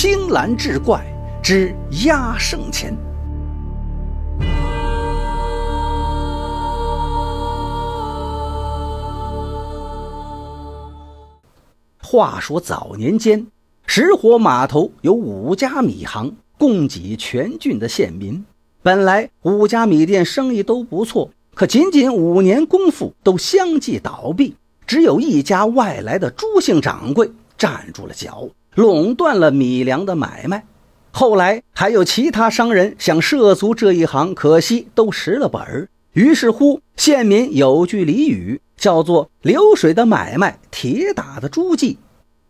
青蓝志怪之压胜钱。话说早年间，石火码头有5家米行，供给全郡的县民。本来5家米店生意都不错，可仅仅5年功夫都相继倒闭，只有1家外来的朱姓掌柜站住了脚，垄断了米粮的买卖。后来还有其他商人想涉足这一行，可惜都蚀了本。于是乎，县民有句俚语叫做流水的买卖，铁打的朱记。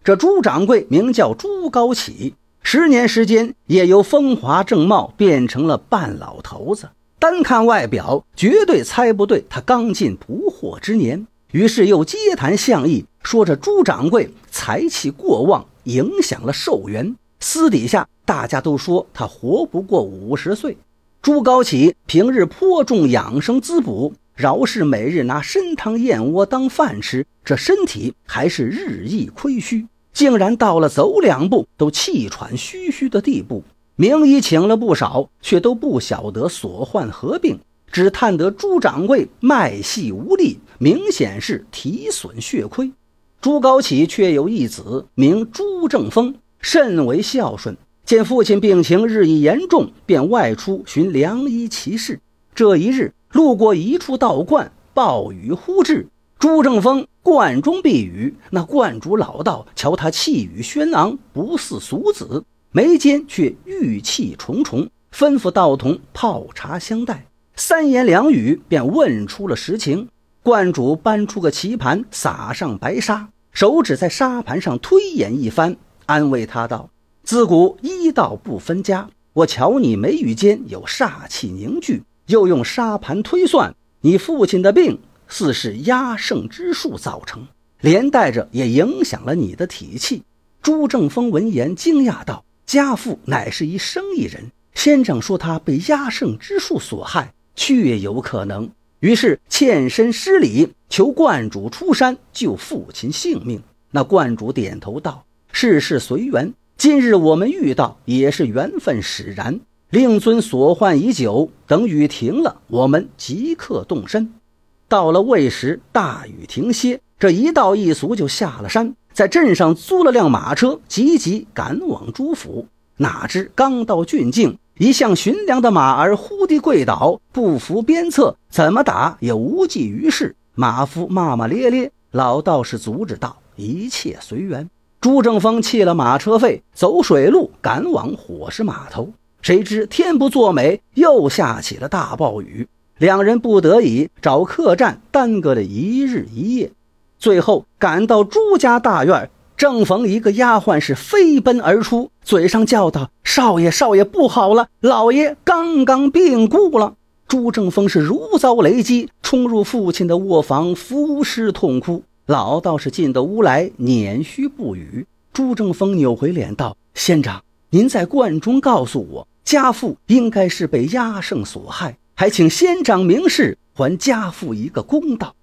这朱掌柜名叫朱高启，10年时间也由风华正茂变成了半老头子，单看外表绝对猜不对他刚进不惑之年。于是又街谈巷议，说着朱掌柜财气过旺，影响了寿元，私底下大家都说他活不过50岁。朱高启平日颇重养生滋补，饶是每日拿参汤燕窝当饭吃，这身体还是日益亏虚，竟然到了走2步都气喘吁吁的地步。名医请了不少，却都不晓得所患何病，只叹得朱掌柜脉细无力，明显是体损血亏。朱高启却有一子，名朱正风，甚为孝顺，见父亲病情日益严重，便外出寻良医奇事。这一日路过一处道观，暴雨忽至，朱正风观中避雨。那观主老道瞧他气宇轩昂，不似俗子，眉间却郁气重重，吩咐道童泡茶相待。3言2语便问出了实情。观主搬出个棋盘，撒上白沙，手指在沙盘上推演一番，安慰他道：自古医道不分家，我瞧你眉宇间有煞气凝聚，又用沙盘推算，你父亲的病似是压胜之术造成，连带着也影响了你的体气。朱正风闻言惊讶道：家父乃是一生意人，先生说他被压胜之术所害，确有可能。于是欠身施礼，求观主出山救父亲性命。那观主点头道：世事随缘，今日我们遇到也是缘分使然，令尊所患已久，等雨停了，我们即刻动身。到了未时，大雨停歇，这一道一俗就下了山，在镇上租了辆马车，急急赶往朱府。哪知刚到郡境，一向驯良的马儿忽地跪倒，不服鞭策，怎么打也无济于事。马夫骂骂咧咧，老道士阻止道：一切随缘。朱正风弃了马车费，走水路赶往火石码头。谁知天不作美，又下起了大暴雨，两人不得已找客栈耽搁了1日1夜。最后赶到朱家大院，正逢一个丫鬟是飞奔而出，嘴上叫道：少爷少爷，不好了，老爷刚刚病故了。朱正风是如遭雷击，冲入父亲的卧房，伏尸痛哭。老道士进得屋来，捻须不语。朱正风扭回脸道：仙长，您在观中告诉我，家父应该是被压胜所害，还请仙长明示，还家父一个公道。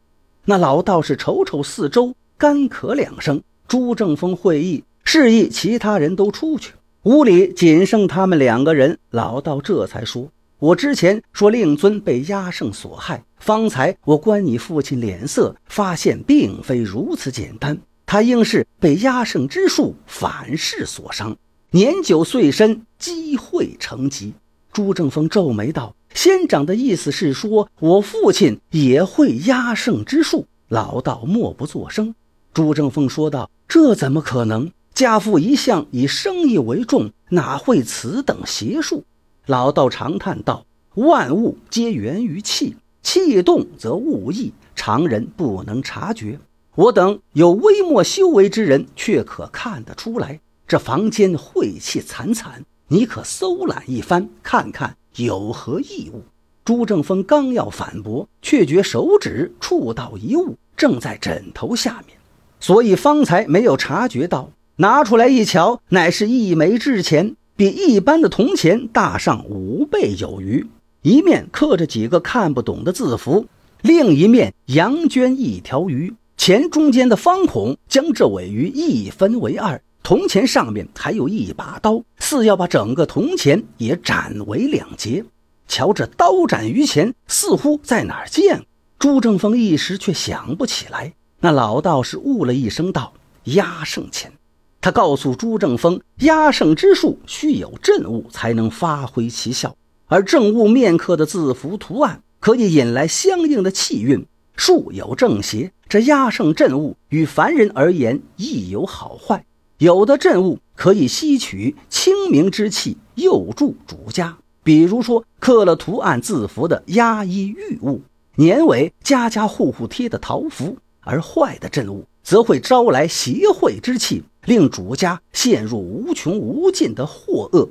那老道士瞅瞅四周，干咳2声。朱正风会意，示意其他人都出去，屋里仅剩他们2个人。老道这才说：我之前说令尊被压胜所害，方才我观你父亲脸色，发现并非如此简单，他应是被压胜之术反噬所伤，年久岁深，积秽成疾。朱正风皱眉道：仙长的意思是说我父亲也会压胜之术？老道默不作声。朱正风说道：这怎么可能，家父一向以生意为重，哪会此等邪术？老道长叹道：万物皆源于气，气动则物溢，常人不能察觉，我等有微末修为之人却可看得出来。这房间晦气惨惨，你可搜览一番，看看有何异物。朱正风刚要反驳，却觉手指触到一物，正在枕头下面，所以方才没有察觉到。拿出来一瞧，乃是一枚制钱，比一般的铜钱大上5倍有余，一面刻着几个看不懂的字符，另一面羊圈一条鱼，钱中间的方孔将这尾鱼一分为2，铜钱上面还有一把刀，似要把整个铜钱也斩为两截。瞧这刀斩于前，似乎在哪儿见过。朱正峰一时却想不起来。那老道士悟了一声道：“压胜钱。”他告诉朱正峰，压胜之术需有阵悟才能发挥其效，而正悟面刻的字符图案可以引来相应的气运。术有正邪，这压胜阵悟与凡人而言亦有好坏。有的阵悟可以吸取清明之气，佑助主家，比如说刻了图案字符的压衣玉物，年尾家家户户贴的桃符；而坏的阵悟则会招来邪秽之气，令主家陷入无穷无尽的祸厄。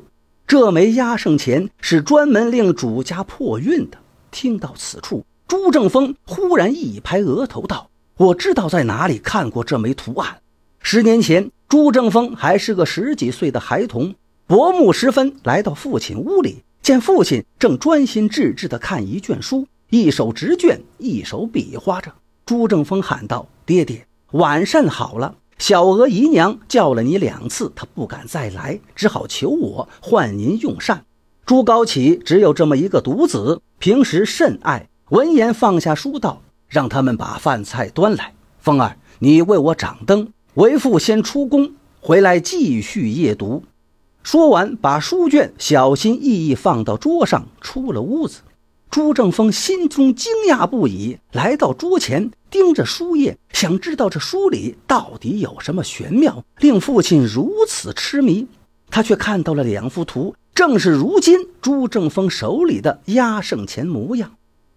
这枚压胜钱是专门令主家破运的。听到此处，朱正峰忽然一拍额头道：“我知道在哪里看过这枚图案。”10年前，朱正峰还是个10几岁的孩童，薄暮时分来到父亲屋里，见父亲正专心致志地看一卷书，一手执卷，一手比划着。朱正峰喊道：“爹爹，晚膳好了，小娥姨娘叫了你2次，她不敢再来，只好求我换您用膳。”朱高启只有这么一个独子，平时甚爱，闻言放下书道：“让他们把饭菜端来，峰儿，你为我掌灯，为父先出宫，回来继续夜读。”说完把书卷小心翼翼放到桌上，出了屋子。朱正峰心中惊讶不已，来到桌前盯着书页，想知道这书里到底有什么玄妙，令父亲如此痴迷。他却看到了2幅图，正是如今朱正峰手里的压胜钱模样，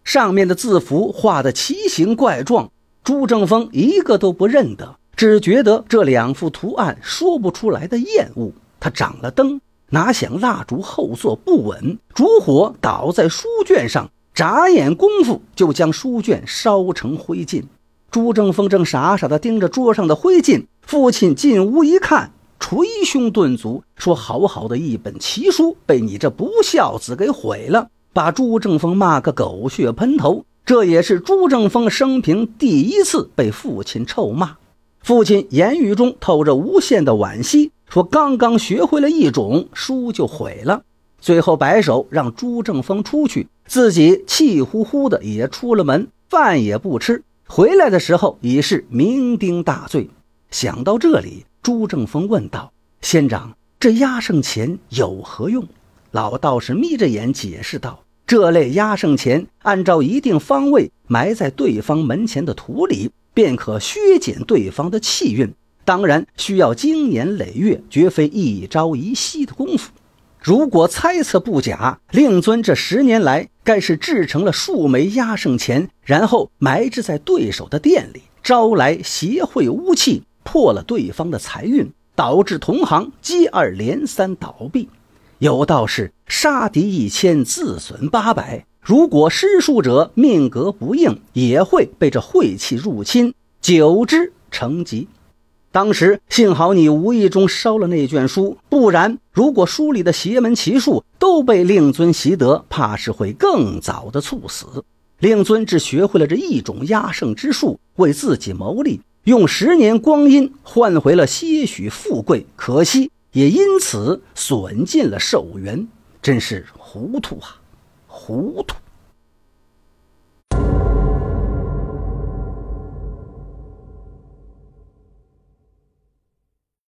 上面的字符画得奇形怪状，朱正峰一个都不认得，只觉得这2幅图案说不出来的厌恶。他掌了灯，拿响蜡烛后座不稳，烛火倒在书卷上，眨眼功夫就将书卷烧成灰烬。朱正峰正傻傻地盯着桌上的灰烬，父亲进屋一看，捶胸顿足，说：“好好的一本奇书，被你这不孝子给毁了！”把朱正峰骂个狗血喷头。这也是朱正峰生平第1次被父亲臭骂。父亲言语中透着无限的惋惜，说刚刚学会了一种书就毁了。最后摆手让朱正峰出去，自己气呼呼的也出了门，饭也不吃，回来的时候已是酩酊大醉。想到这里，朱正峰问道：“仙长，这压胜钱有何用？”老道士眯着眼解释道：“这类压胜钱按照一定方位埋在对方门前的土里，便可削减对方的气运，当然需要经年累月，绝非一朝一夕的功夫。如果猜测不假，令尊这10年来该是制成了数枚压胜钱，然后埋置在对手的店里，招来邪秽污气，破了对方的财运，导致同行接2连3倒闭。有道是杀敌1000，自损800。如果施术者命格不硬，也会被这晦气入侵，久之成疾。当时幸好你无意中烧了那卷书，不然如果书里的邪门奇术都被令尊习得，怕是会更早的猝死。令尊只学会了这一种压胜之术，为自己谋利，用10年光阴换回了些许富贵，可惜也因此损尽了寿元，真是糊涂啊，糊涂。